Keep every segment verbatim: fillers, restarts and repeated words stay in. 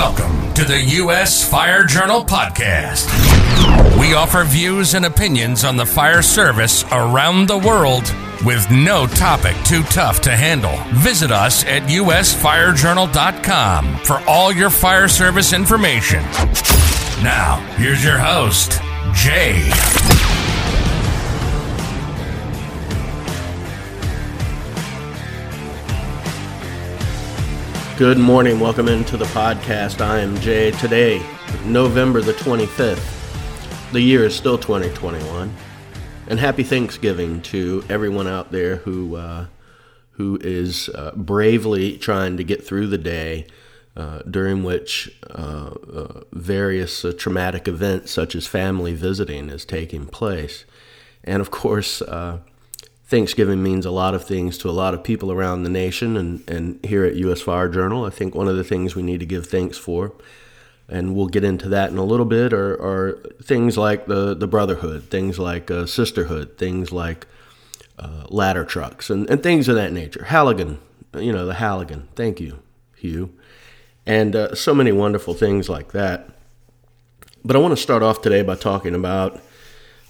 Welcome to the U S. Fire Journal podcast. We offer views and opinions on the fire service around the world with no topic too tough to handle. Visit us at U S fire journal dot com for all your fire service information. Now, here's your host, Jay. Good morning. Welcome into the podcast. I am Jay. Today, November the twenty-fifth. The year is still twenty twenty-one. And happy Thanksgiving to everyone out there who uh, who is uh, bravely trying to get through the day uh, during which uh, uh, various uh, traumatic events such as family visiting is taking place. And of course, uh Thanksgiving means a lot of things to a lot of people around the nation, and, and here at U S. Fire Journal, I think one of the things we need to give thanks for, and we'll get into that in a little bit, are, are things like the, the brotherhood, things like uh, sisterhood, things like uh, ladder trucks, and, and things of that nature. Halligan, you know, the Halligan. Thank you, Hugh. And uh, so many wonderful things like that. But I want to start off today by talking about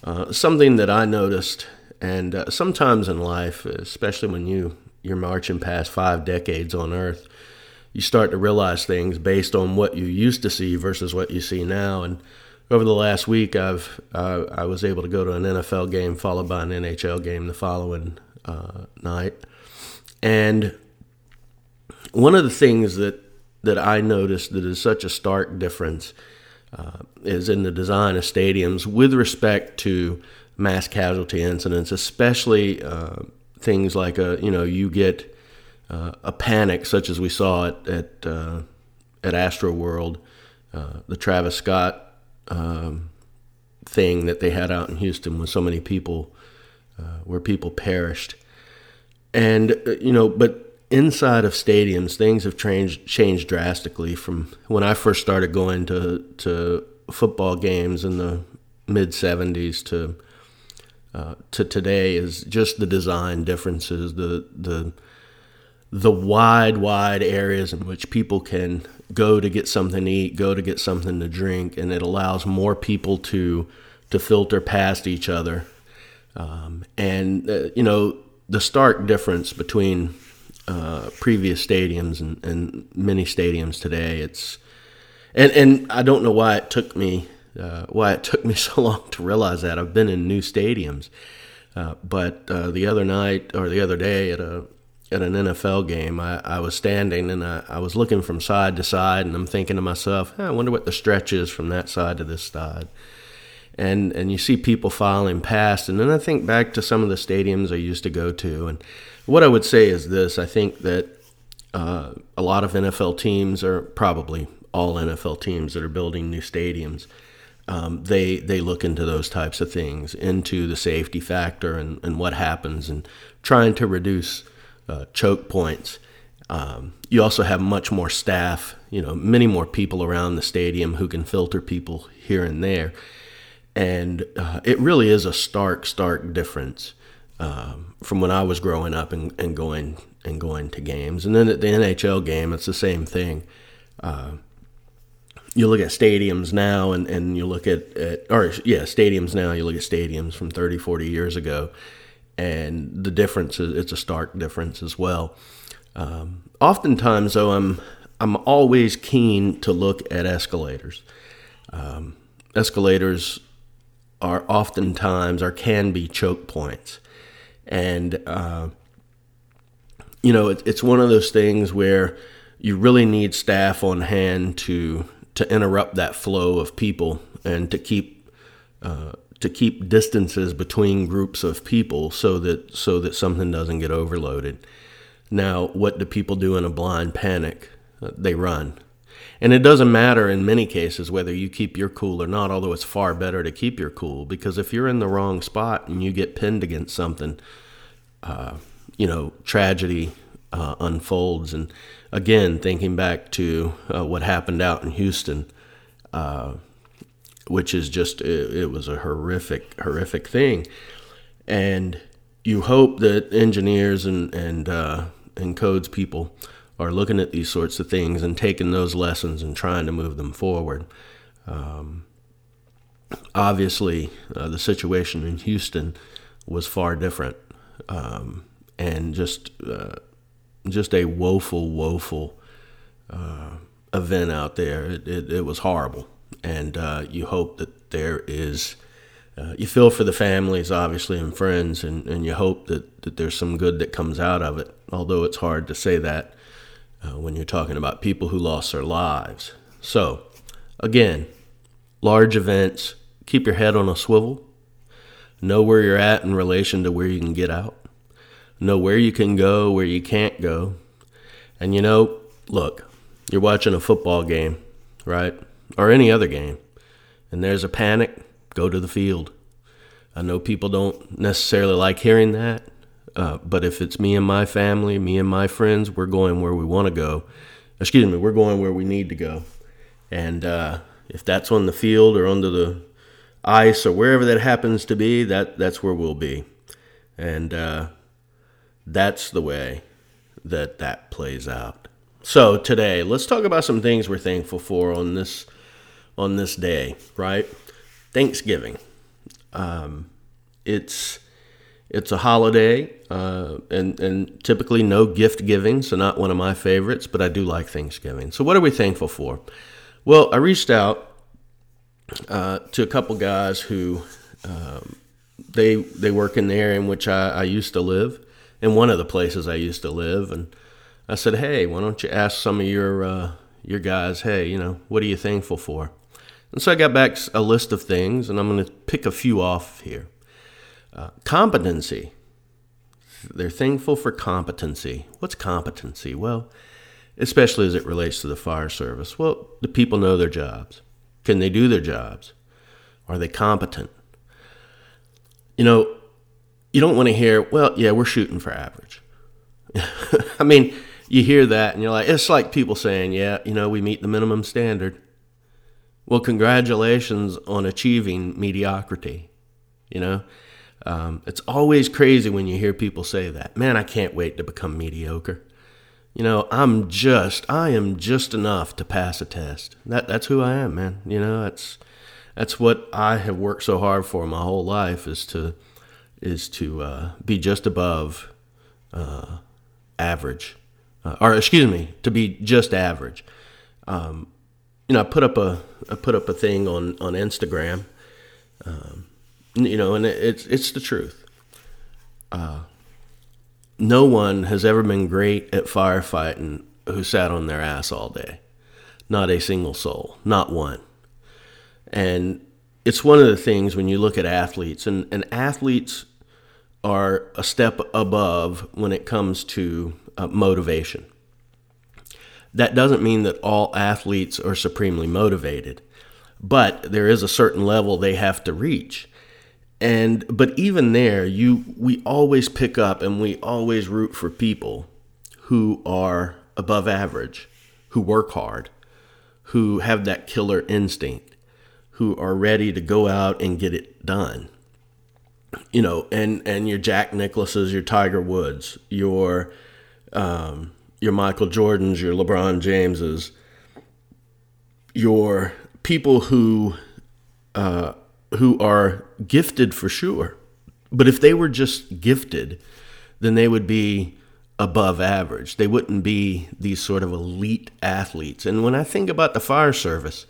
uh, something that I noticed. And uh, sometimes in life, especially when you, you're marching past five decades on Earth, you start to realize things based on what you used to see versus what you see now. And over the last week, I've uh, I was able to go to an N F L game followed by an N H L game the following uh, night. And one of the things that, that I noticed that is such a stark difference uh, is in the design of stadiums with respect to mass casualty incidents, especially uh, things like a you know you get uh, a panic such as we saw at at, uh, at Astroworld, uh, the Travis Scott um, thing that they had out in Houston with so many people, uh, where people perished, and you know but inside of stadiums things have changed changed drastically from when I first started going to to football games in the mid seventies to Uh, to today is just the design differences, the the the wide, wide areas in which people can go to get something to eat, go to get something to drink, and it allows more people to to filter past each other. Um, and, uh, you know, the stark difference between uh, previous stadiums and, and many stadiums today, it's and, – and I don't know why it took me – Uh, why it took me so long to realize that. I've been in new stadiums, uh, but uh, the other night or the other day at a at an N F L game, I, I was standing and I, I was looking from side to side, and I'm thinking to myself, eh, I wonder what the stretch is from that side to this side, and and you see people filing past, and then I think back to some of the stadiums I used to go to, and what I would say is this: I think that uh, a lot of N F L teams, are probably all N F L teams that are building new stadiums, Um, they they look into those types of things, into the safety factor and, and what happens, and trying to reduce uh, choke points. Um, you also have much more staff, you know, many more people around the stadium who can filter people here and there. And uh, it really is a stark, stark difference um, from when I was growing up and, and going and going to games. And then at the N H L game, it's the same thing. Uh, You look at stadiums now and, and you look at, at, or yeah, stadiums now, you look at stadiums from thirty, forty years ago, and the difference is, it's a stark difference as well. Um, oftentimes though, I'm, I'm always keen to look at escalators. Um, escalators are oftentimes, or can be, choke points. And, uh, you know, it, it's one of those things where you really need staff on hand to, to interrupt that flow of people and to keep uh, to keep distances between groups of people so that so that something doesn't get overloaded. Now, what do people do in a blind panic? Uh, they run. And it doesn't matter in many cases whether you keep your cool or not, although it's far better to keep your cool, because if you're in the wrong spot and you get pinned against something, uh, you know, tragedy uh, unfolds. And again, thinking back to uh, what happened out in Houston, uh, which is just, it, it was a horrific, horrific thing. And you hope that engineers and, and, uh, and codes people are looking at these sorts of things and taking those lessons and trying to move them forward. Um, obviously, uh, the situation in Houston was far different, um, and just uh, just a woeful, woeful uh, event out there. It, it, it was horrible, and uh, you hope that there is. Uh, you feel for the families, obviously, and friends, and, and you hope that, that there's some good that comes out of it, although it's hard to say that uh, when you're talking about people who lost their lives. So, again, large events, keep your head on a swivel. Know where you're at in relation to where you can get out. Know where you can go, where you can't go. And, you know, look, you're watching a football game, right, or any other game, and there's a panic. Go to the field. I know people don't necessarily like hearing that, uh, but if it's me and my family, me and my friends, we're going where we want to go. Excuse me, we're going where we need to go. And uh, if that's on the field or under the ice or wherever that happens to be, that, that's where we'll be. And uh, that's the way that that plays out. So today, let's talk about some things we're thankful for on this on this day, right? Thanksgiving. Um, it's it's a holiday, uh, and, and typically no gift giving, so not one of my favorites, but I do like Thanksgiving. So what are we thankful for? Well, I reached out uh, to a couple guys who, um, they they work in the area in which I, I used to live, in one of the places I used to live, and I said, hey, why don't you ask some of your uh, your guys, hey, you know, what are you thankful for? And so I got back a list of things, and I'm going to pick a few off here. Uh, competency. They're thankful for competency. What's competency? Well, especially as it relates to the fire service. Well, do people know their jobs? Can they do their jobs? Are they competent? You know, you don't want to hear, well, yeah, we're shooting for average. I mean, you hear that, and you're like, it's like people saying, yeah, you know, we meet the minimum standard. Well, congratulations on achieving mediocrity, you know. Um, it's always crazy when you hear people say that. Man, I can't wait to become mediocre. You know, I'm just, I am just enough to pass a test. That That's who I am, man. You know, that's that's what I have worked so hard for my whole life is to, is to uh, be just above uh, average. Uh, or, excuse me, to be just average. Um You know, I put up a I put up a thing on on Instagram, um, you know, and it, it's it's the truth. Uh, no one has ever been great at firefighting who sat on their ass all day, not a single soul, not one. And it's one of the things when you look at athletes, and, and athletes are a step above when it comes to uh, motivation. That doesn't mean that all athletes are supremely motivated, but there is a certain level they have to reach. And but even there, you we always pick up and we always root for people who are above average, who work hard, who have that killer instinct, who are ready to go out and get it done. You know, and, and your Jack Nicklaus's, your Tiger Woods, your... Um, your Michael Jordans, your LeBron Jameses, your people who uh, who are gifted for sure. But if they were just gifted, then they would be above average. They wouldn't be these sort of elite athletes. And when I think about the fire service,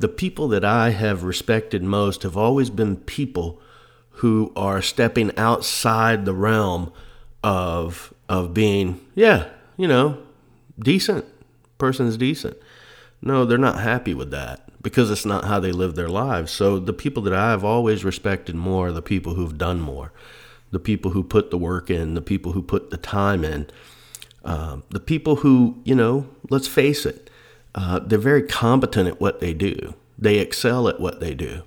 the people that I have respected most have always been people who are stepping outside the realm of of being, yeah, you know, decent. Person's decent. No, they're not happy with that because it's not how they live their lives. So the people that I've always respected more are the people who've done more, the people who put the work in, the people who put the time in, um, the people who, you know, let's face it, uh, they're very competent at what they do. They excel at what they do.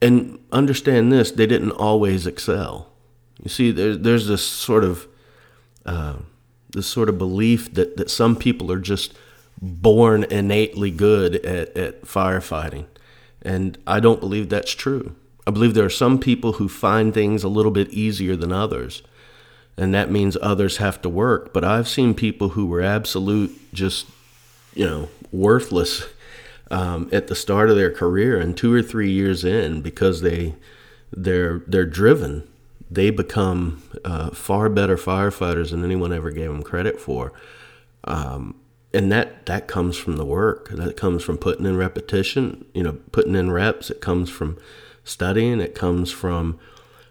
And understand this, they didn't always excel. You see, there's, there's this sort of... Uh, This sort of belief that, that some people are just born innately good at, at firefighting. And I don't believe that's true. I believe there are some people who find things a little bit easier than others. and that means others have to work. But I've seen people who were absolute, just, you know, worthless um, at the start of their career, and two or three years in, because they they're they're driven, they become uh, far better firefighters than anyone ever gave them credit for. Um, and that, that comes from the work. That comes from putting in repetition, you know, putting in reps. It comes from studying. It comes from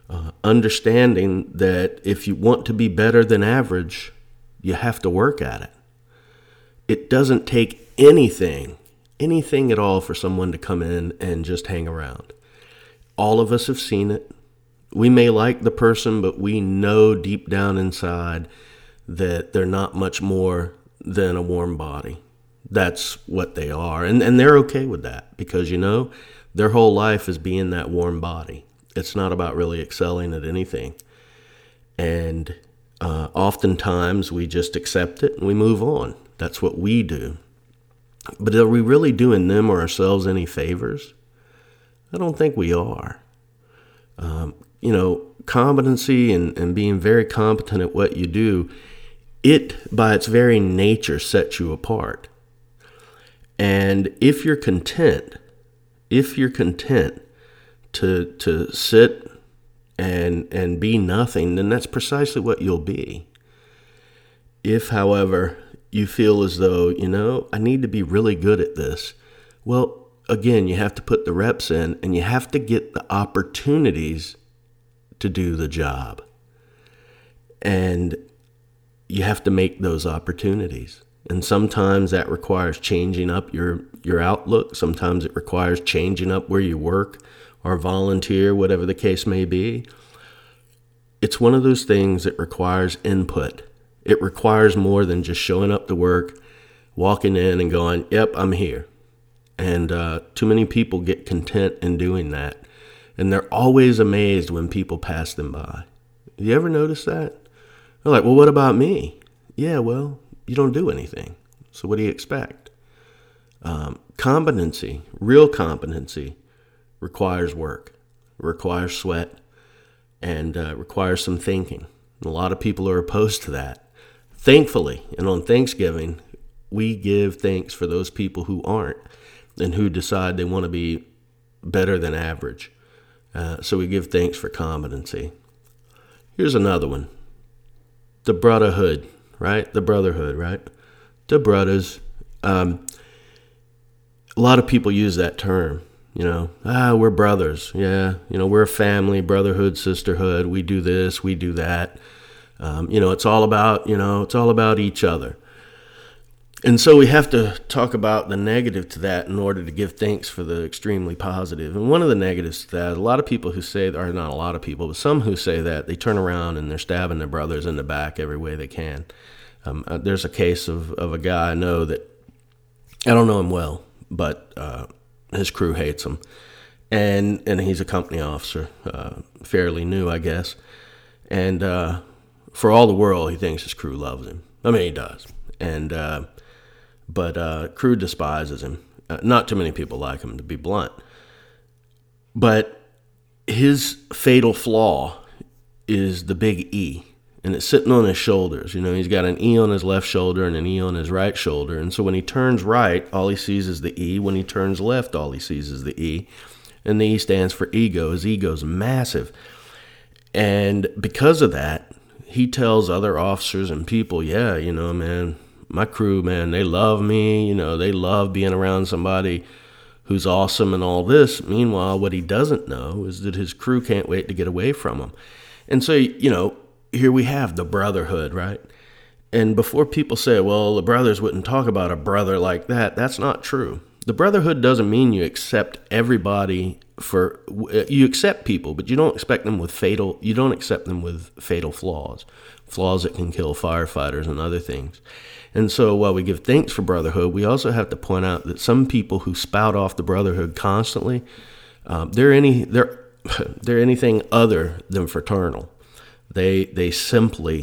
uh, understanding that if you want to be better than average, you have to work at it. It doesn't take anything, anything at all for someone to come in and just hang around. All of us have seen it. We may like the person, but we know deep down inside that they're not much more than a warm body. That's what they are. And and they're okay with that, because, you know, their whole life is being that warm body. It's not about really excelling at anything. And uh, oftentimes we just accept it and we move on. That's what we do. But are we really doing them or ourselves any favors? I don't think we are. Um, you know, competency and, and being very competent at what you do, it by its very nature sets you apart. And if you're content, if you're content to to sit and and be nothing, then that's precisely what you'll be. If, however, you feel as though, you know, I need to be really good at this, well, again, you have to put the reps in, and you have to get the opportunities to do the job. And you have to make those opportunities. And sometimes that requires changing up your, your outlook. Sometimes it requires changing up where you work or volunteer, whatever the case may be. It's one of those things that requires input. It requires more than just showing up to work, walking in and going, yep, I'm here. And uh, too many people get content in doing that. And they're always amazed when people pass them by. You ever notice that? They're like, well, what about me? Yeah, well, you don't do anything. So what do you expect? Um, competency, real competency, requires work, requires sweat, and uh, requires some thinking. And a lot of people are opposed to that. Thankfully, and on Thanksgiving, we give thanks for those people who aren't, and who decide they want to be better than average. Uh, so we give thanks for competency. Here's another one. The brotherhood, right? The brotherhood, right? The brothers. Um, a lot of people use that term, you know. Ah, we're brothers. Yeah, you know, we're a family, brotherhood, sisterhood. We do this, we do that. Um, you know, it's all about, you know, it's all about each other. And so we have to talk about the negative to that in order to give thanks for the extremely positive. And one of the negatives to that, a lot of people who say, or not a lot of people, but some who say that, they turn around and they're stabbing their brothers in the back every way they can. Um, there's a case of, of a guy I know that, I don't know him well, but uh, his crew hates him. And and he's a company officer, uh, fairly new, I guess. And uh, for all the world, he thinks his crew loves him. I mean, he does. And... Uh, But uh, crew despises him. Uh, not too many people like him, to be blunt. But his fatal flaw is the big E. And it's sitting on his shoulders. You know, he's got an E on his left shoulder and an E on his right shoulder. And so when he turns right, all he sees is the E. When he turns left, all he sees is the E. And the E stands for ego. His ego's massive. And because of that, he tells other officers and people, yeah, you know, man, my crew, man, they love me. You know, they love being around somebody who's awesome and all this. Meanwhile, what he doesn't know is that his crew can't wait to get away from him. And so, you know, here we have the brotherhood, right? And before people say, well, the brothers wouldn't talk about a brother like that, that's not true. The brotherhood doesn't mean you accept everybody for, you accept people, but you don't expect them with fatal, you don't accept them with fatal flaws, flaws that can kill firefighters and other things. And so while we give thanks for brotherhood, we also have to point out that some people who spout off the brotherhood constantly, um, they're any they're they're anything other than fraternal. They they simply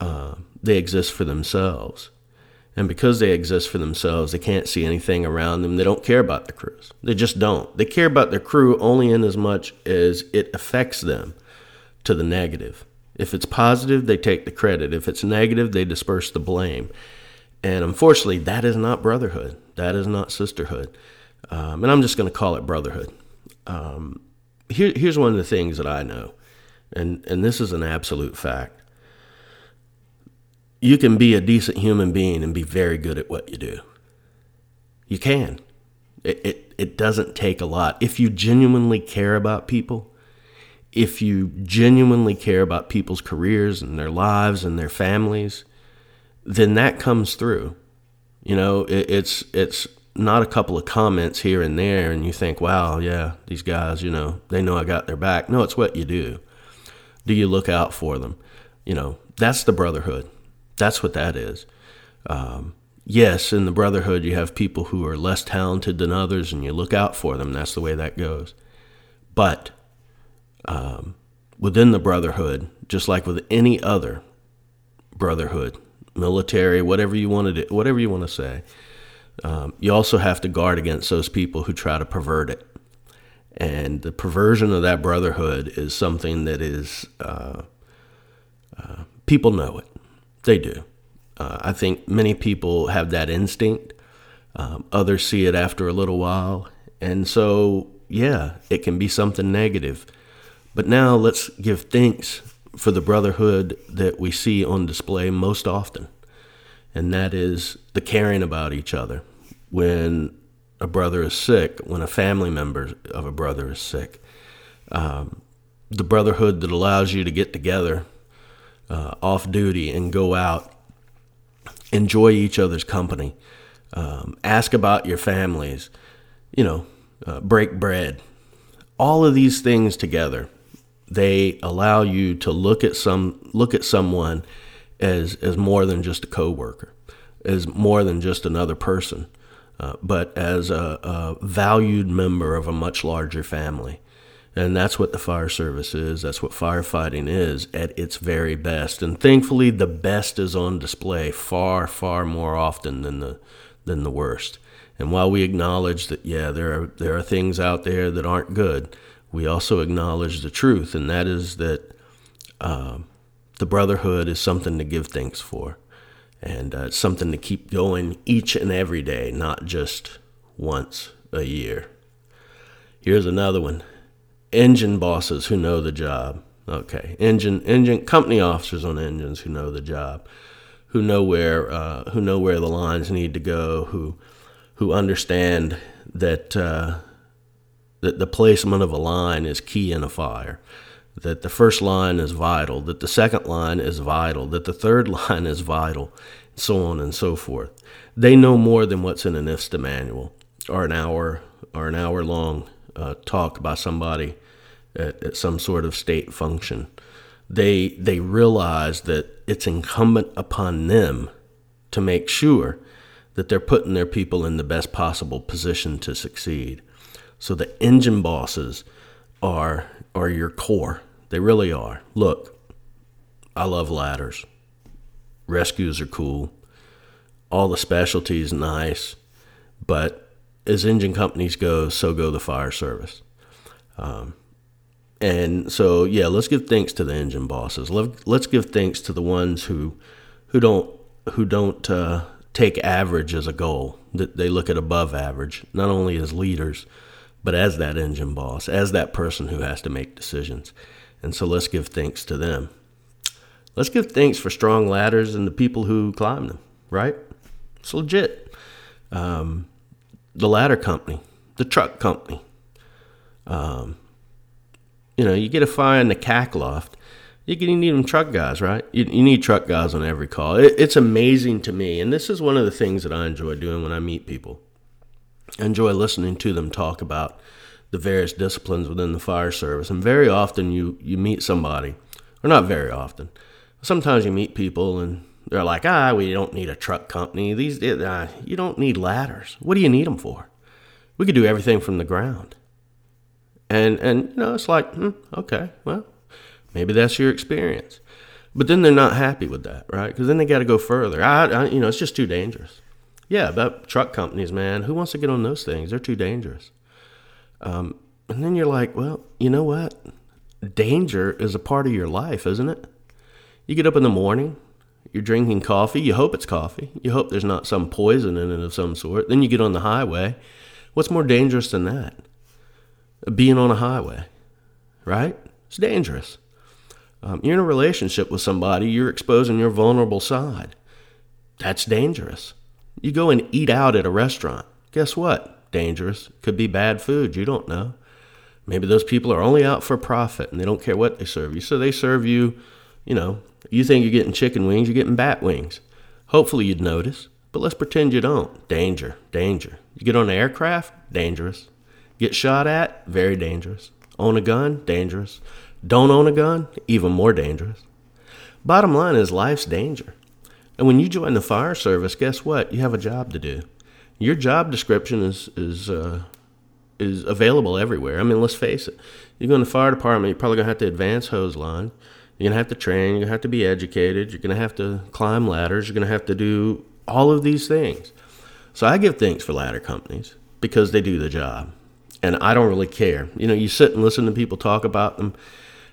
uh, they exist for themselves, and because they exist for themselves, they can't see anything around them. They don't care about the crews. They just don't. They care about their crew only in as much as it affects them to the negative. If it's positive, they take the credit. If it's negative, they disperse the blame. And unfortunately, that is not brotherhood. That is not sisterhood. Um, and I'm just going to call it brotherhood. Um, here, here's one of the things that I know, and, and this is an absolute fact. You can be a decent human being and be very good at what you do. You can. It, it, it doesn't take a lot. If you genuinely care about people, if you genuinely care about people's careers and their lives and their families, then that comes through. You know, it, it's it's not a couple of comments here and there, and you think, wow, yeah, these guys, you know, they know I got their back. No, it's what you do. Do you look out for them? You know, that's the brotherhood. That's what that is. Um, yes, in the brotherhood, you have people who are less talented than others, and you look out for them. That's the way that goes. But Um, within the brotherhood, just like with any other brotherhood, military, whatever you want to do, whatever you want to say, um, you also have to guard against those people who try to pervert it. And the perversion of that brotherhood is something that is, uh, uh, people know it. They do. Uh, I think many people have that instinct. Um, others see it after a little while. And so, yeah, it can be something negative. But now let's give thanks for the brotherhood that we see on display most often, and that is the caring about each other. When a brother is sick, when a family member of a brother is sick, um, the brotherhood that allows you to get together uh, off duty and go out, enjoy each other's company, um, ask about your families, you know, uh, break bread. All of these things together, they allow you to look at some look at someone as as more than just a coworker, as more than just another person, uh, but as a, a valued member of a much larger family. And that's what the fire service is. That's what firefighting is at its very best. And thankfully, the best is on display far, far more often than the than the worst. And while we acknowledge that, yeah, there are there are things out there that aren't good, we also acknowledge the truth, and that is that um, the brotherhood is something to give thanks for, and uh, it's something to keep going each and every day, not just once a year. Here's another one: engine bosses who know the job. Okay, engine engine company officers on engines who know the job, who know where uh, who know where the lines need to go, who who understand that uh, that the placement of a line is key in a fire, that the first line is vital, that the second line is vital, that the third line is vital, so on and so forth. They know more than what's in an I F S T A manual or an hour or an hour long uh, talk by somebody at, at some sort of state function. They they realize that it's incumbent upon them to make sure that they're putting their people in the best possible position to succeed. So the engine bosses are are your core. They really are. Look, I love ladders. Rescues are cool. All the specialties nice. But as engine companies go, so go the fire service. Um, and so, yeah, let's give thanks to the engine bosses. Let's give thanks to the ones who who don't who don't. Uh, take average as a goal, that they look at above average, not only as leaders, but as that engine boss, as that person who has to make decisions. And so let's give thanks to them. Let's give thanks for strong ladders and the people who climb them, right? It's legit. Um, the ladder company, the truck company. Um, you know, you get a fire in the C A C loft, You, can, you need them truck guys, right? You, you need truck guys on every call. It, it's amazing to me, and this is one of the things that I enjoy doing when I meet people. I enjoy listening to them talk about the various disciplines within the fire service, and very often you, you meet somebody, or not very often. Sometimes you meet people, and they're like, ah, we don't need a truck company. These, uh, you don't need ladders. What do you need them for? We could do everything from the ground. And, and you know, it's like, hmm, okay, well, maybe that's your experience. But then they're not happy with that, right? Because then they got to go further. I, I, you know, it's just too dangerous. Yeah, about truck companies, man. Who wants to get on those things? They're too dangerous. Um, and then you're like, well, you know what? Danger is a part of your life, isn't it? You get up in the morning, you're drinking coffee. You hope it's coffee. You hope there's not some poison in it of some sort. Then you get on the highway. What's more dangerous than that? Being on a highway, right? It's dangerous. Um, you're in a relationship with somebody. You're exposing your vulnerable side. That's dangerous. You go and eat out at a restaurant. Guess what? Dangerous. Could be bad food. You don't know. Maybe those people are only out for profit and they don't care what they serve you. So they serve you, you know, you think you're getting chicken wings, you're getting bat wings. Hopefully you'd notice, but let's pretend you don't. Danger, danger. You get on an aircraft, dangerous. Get shot at, very dangerous. Own a gun, dangerous. Don't own a gun, even more dangerous. Bottom line is life's danger. And when you join the fire service, guess what? You have a job to do. Your job description is is uh, is available everywhere. I mean, let's face it. You go in the fire department, you're probably going to have to advance hose line. You're going to have to train. You're going to have to be educated. You're going to have to climb ladders. You're going to have to do all of these things. So I give thanks for ladder companies because they do the job. And I don't really care. You know, you sit and listen to people talk about them.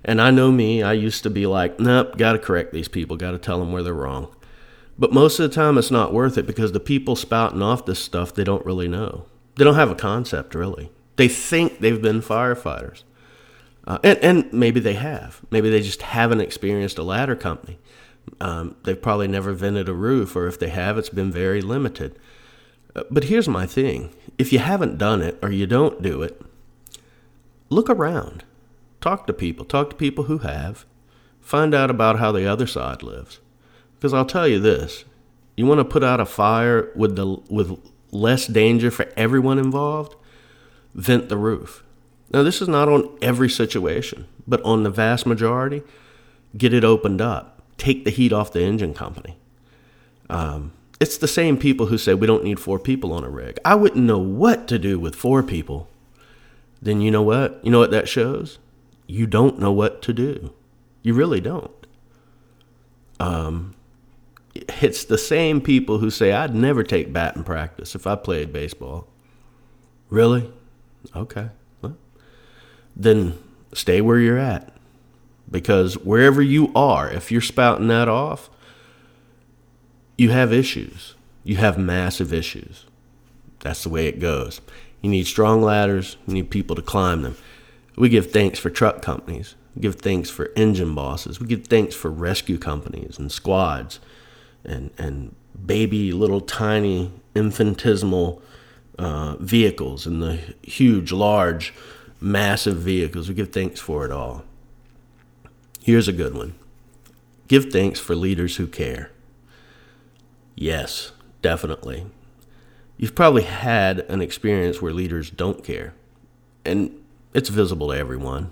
And I know me. I used to be like, nope, got to correct these people. Got to tell them where they're wrong. But most of the time, it's not worth it because the people spouting off this stuff, they don't really know. They don't have a concept, really. They think they've been firefighters. Uh, and, and maybe they have. Maybe they just haven't experienced a ladder company. Um, they've probably never vented a roof, or if they have, it's been very limited. Uh, but here's my thing. If you haven't done it or you don't do it, look around. Talk to people. Talk to people who have. Find out about how the other side lives. Because I'll tell you this. You want to put out a fire with the with less danger for everyone involved? Vent the roof. Now, this is not on every situation, but on the vast majority, get it opened up. Take the heat off the engine company. Um, it's the same people who say we don't need four people on a rig. I wouldn't know what to do with four people. Then you know what? You know what that shows? You don't know what to do. You really don't. Um, it's the same people who say I'd never take batting practice if I played baseball. Really? Okay. Then stay where you're at, because wherever you are, if you're spouting that off, you have issues. You have massive issues. That's the way it goes. You need strong ladders. You need people to climb them. We give thanks for truck companies. We give thanks for engine bosses. We give thanks for rescue companies and squads and, and baby little tiny infinitesimal uh, vehicles and the huge, large massive vehicles. We give thanks for it all. Here's a good one. Give thanks for leaders who care. Yes, definitely. You've probably had an experience where leaders don't care. And it's visible to everyone.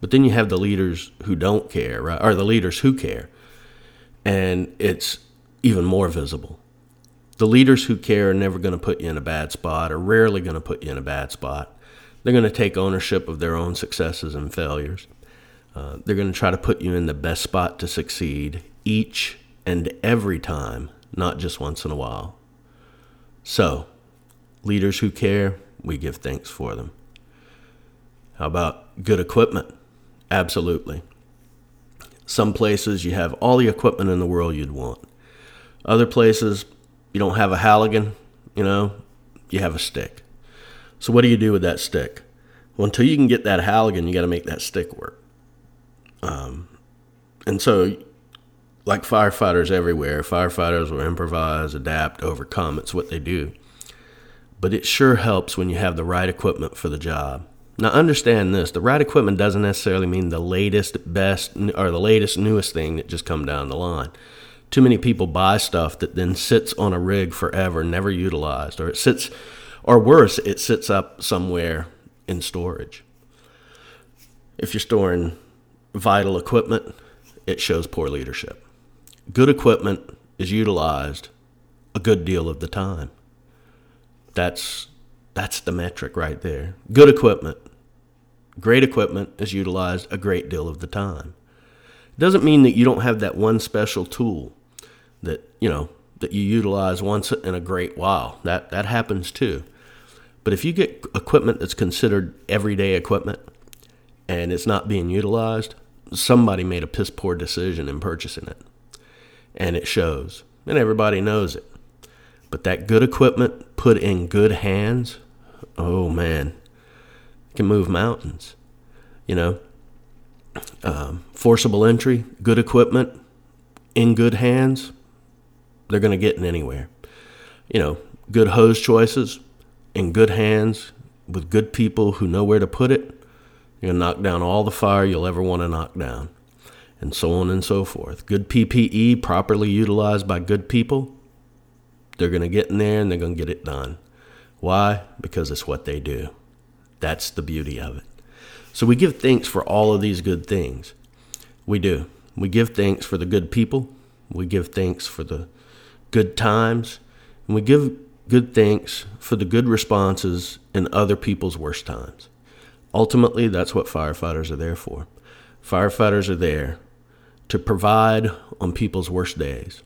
But then you have the leaders who don't care, right? Or the leaders who care. And it's even more visible. The leaders who care are never going to put you in a bad spot, or rarely going to put you in a bad spot. They're going to take ownership of their own successes and failures. Uh, they're going to try to put you in the best spot to succeed each and every time, not just once in a while. So, leaders who care, we give thanks for them. How about good equipment? Absolutely. Some places you have all the equipment in the world you'd want. Other places, you don't have a Halligan, you know, you have a stick. So what do you do with that stick? Well, until you can get that Halligan, you got to make that stick work. Um, and so, like firefighters everywhere, firefighters will improvise, adapt, overcome. It's what they do. But it sure helps when you have the right equipment for the job. Now, understand this. The right equipment doesn't necessarily mean the latest, best, or the latest, newest thing that just come down the line. Too many people buy stuff that then sits on a rig forever, never utilized, or it sits... Or worse, it sits up somewhere in storage. If you're storing vital equipment, it shows poor leadership. Good equipment is utilized a good deal of the time. That's that's the metric right there. Good equipment, great equipment is utilized a great deal of the time. It doesn't mean that you don't have that one special tool that, you know, that you utilize once in a great while. That that happens too. But if you get equipment that's considered everyday equipment and it's not being utilized, somebody made a piss poor decision in purchasing it. And it shows. And everybody knows it. But that good equipment put in good hands, oh man, it can move mountains. You know, um, forcible entry, good equipment, in good hands, they're going to get in anywhere. You know, good hose choices, in good hands, with good people who know where to put it, you're going to knock down all the fire you'll ever want to knock down, and so on and so forth. Good P P E, properly utilized by good people, they're going to get in there and they're going to get it done. Why? Because it's what they do. That's the beauty of it. So we give thanks for all of these good things. We do. We give thanks for the good people. We give thanks for the good times. And we give good thanks for the good responses in other people's worst times. Ultimately, that's what firefighters are there for. Firefighters are there to provide on people's worst days.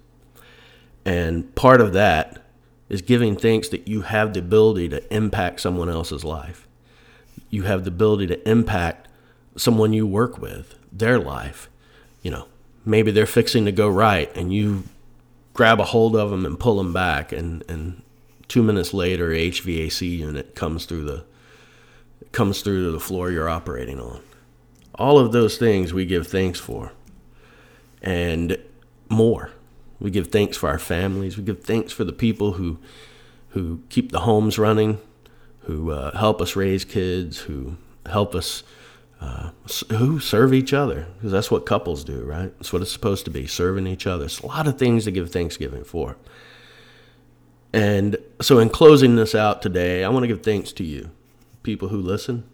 And part of that is giving thanks that you have the ability to impact someone else's life. You have the ability to impact someone you work with, their life. You know, maybe they're fixing to go right and you grab a hold of them and pull them back. And, and two minutes later, a H V A C unit comes through the comes through to the floor you're operating on. All of those things we give thanks for and more. We give thanks for our families. We give thanks for the people who who keep the homes running, who uh, help us raise kids, who help us, uh, who serve each other. Because that's what couples do, right? That's what it's supposed to be, serving each other. It's a lot of things to give Thanksgiving for. And so in closing this out today, I want to give thanks to you, people who listen.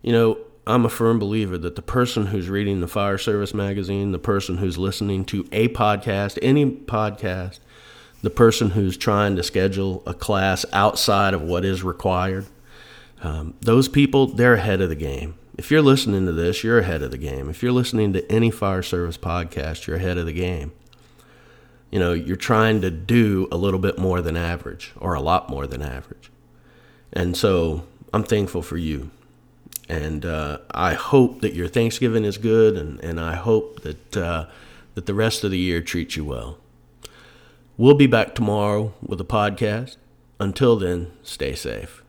You know, I'm a firm believer that the person who's reading the fire service magazine, the person who's listening to a podcast, any podcast, the person who's trying to schedule a class outside of what is required, um, those people, they're ahead of the game. If you're listening to this, you're ahead of the game. If you're listening to any fire service podcast, you're ahead of the game. You know, you're trying to do a little bit more than average or a lot more than average. And so I'm thankful for you. And uh, I hope that your Thanksgiving is good, and, and I hope that uh, that the rest of the year treats you well. We'll be back tomorrow with a podcast. Until then, stay safe.